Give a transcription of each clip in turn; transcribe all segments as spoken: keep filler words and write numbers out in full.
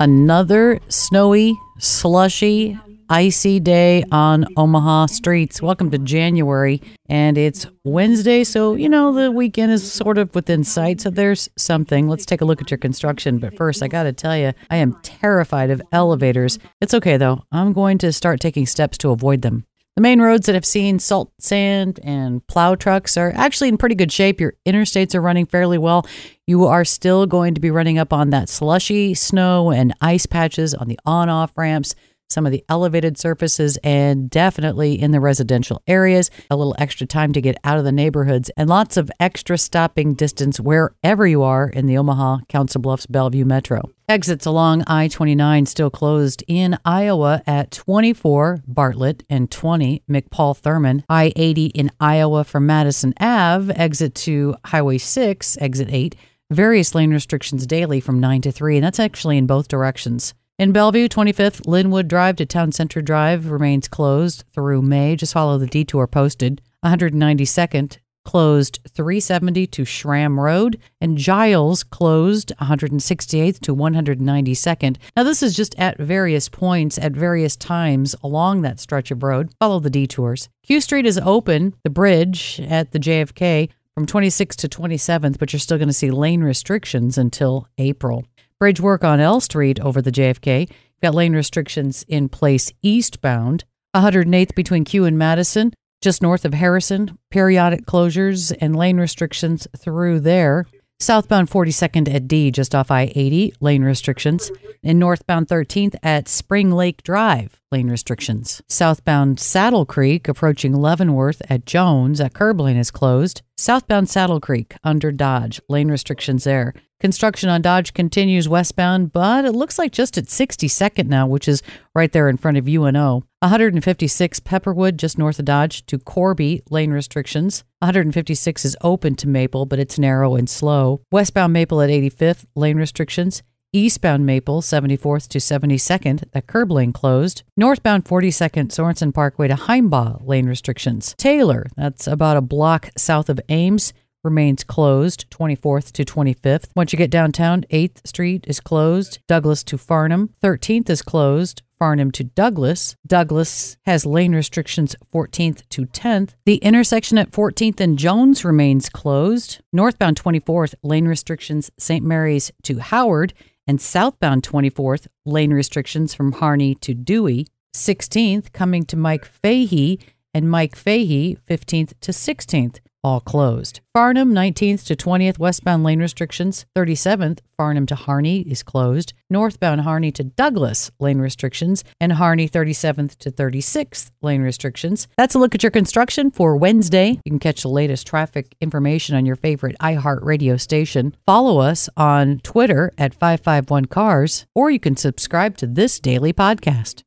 Another snowy, slushy, icy day on Omaha streets. Welcome to January, and it's Wednesday, so you know the weekend is sort of within sight, so there's something. Let's take a look at your construction, but first I gotta tell you, I am terrified of elevators. It's okay though, I'm going to start taking steps to avoid them. The main roads that have seen salt, sand, and plow trucks are actually in pretty good shape. Your interstates are running fairly well. You are still going to be running up on that slushy snow and ice patches on the on-off ramps, some of the elevated surfaces, and definitely in the residential areas. A little extra time to get out of the neighborhoods and lots of extra stopping distance wherever you are in the Omaha, Council Bluffs, Bellevue Metro. Exits along I twenty-nine still closed in Iowa at twenty-four Bartlett and twenty McPaul Thurman. I eighty in Iowa from Madison Avenue, exit to Highway six, exit eight. Various lane restrictions daily from nine to three, and that's actually in both directions. In Bellevue, twenty-fifth Linwood Drive to Town Center Drive remains closed through May. Just follow the detour posted. one ninety-second closed three seventy to Schramm Road, and Giles closed one sixty-eighth to one ninety-second. Now this is just at various points at various times along that stretch of road. Follow the detours. Q Street is open, the bridge at the J F K, from twenty-sixth to twenty-seventh, but you're still going to see lane restrictions until April. Bridge work on L Street over the J F K. You've got lane restrictions in place eastbound. one oh eighth between Q and Madison, just north of Harrison. Periodic closures and lane restrictions through there. Southbound forty-second at D, just off I eighty, lane restrictions. And northbound thirteenth at Spring Lake Drive, lane restrictions. Southbound Saddle Creek, approaching Leavenworth at Jones, that curb lane is closed. Southbound Saddle Creek, under Dodge, lane restrictions there. Construction on Dodge continues westbound, but it looks like just at sixty-second now, which is right there in front of U N O. one fifty-six Pepperwood, just north of Dodge, to Corby, lane restrictions. one fifty-six is open to Maple, but it's narrow and slow. Westbound Maple at eighty-fifth, lane restrictions. Eastbound Maple, seventy-fourth to seventy-second, that curb lane closed. Northbound forty-second Sorensen Parkway to Heimbaugh, lane restrictions. Taylor, that's about a block south of Ames, remains closed twenty-fourth to twenty-fifth. Once you get downtown, eighth Street is closed. Douglas to Farnham. thirteenth is closed. Farnham to Douglas. Douglas has lane restrictions fourteenth to tenth. The intersection at fourteenth and Jones remains closed. Northbound twenty-fourth, lane restrictions Saint Mary's to Howard. And southbound twenty-fourth, lane restrictions from Harney to Dewey. sixteenth coming to Mike Fahey, and Mike Fahey fifteenth to sixteenth. All closed. Farnham, nineteenth to twentieth, westbound lane restrictions. thirty-seventh, Farnham to Harney is closed. Northbound Harney to Douglas, lane restrictions. And Harney, thirty-seventh to thirty-sixth, lane restrictions. That's a look at your construction for Wednesday. You can catch the latest traffic information on your favorite iHeartRadio station. Follow us on Twitter at five five one cars, or you can subscribe to this daily podcast.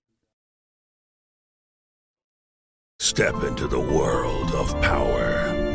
Step into the world of power,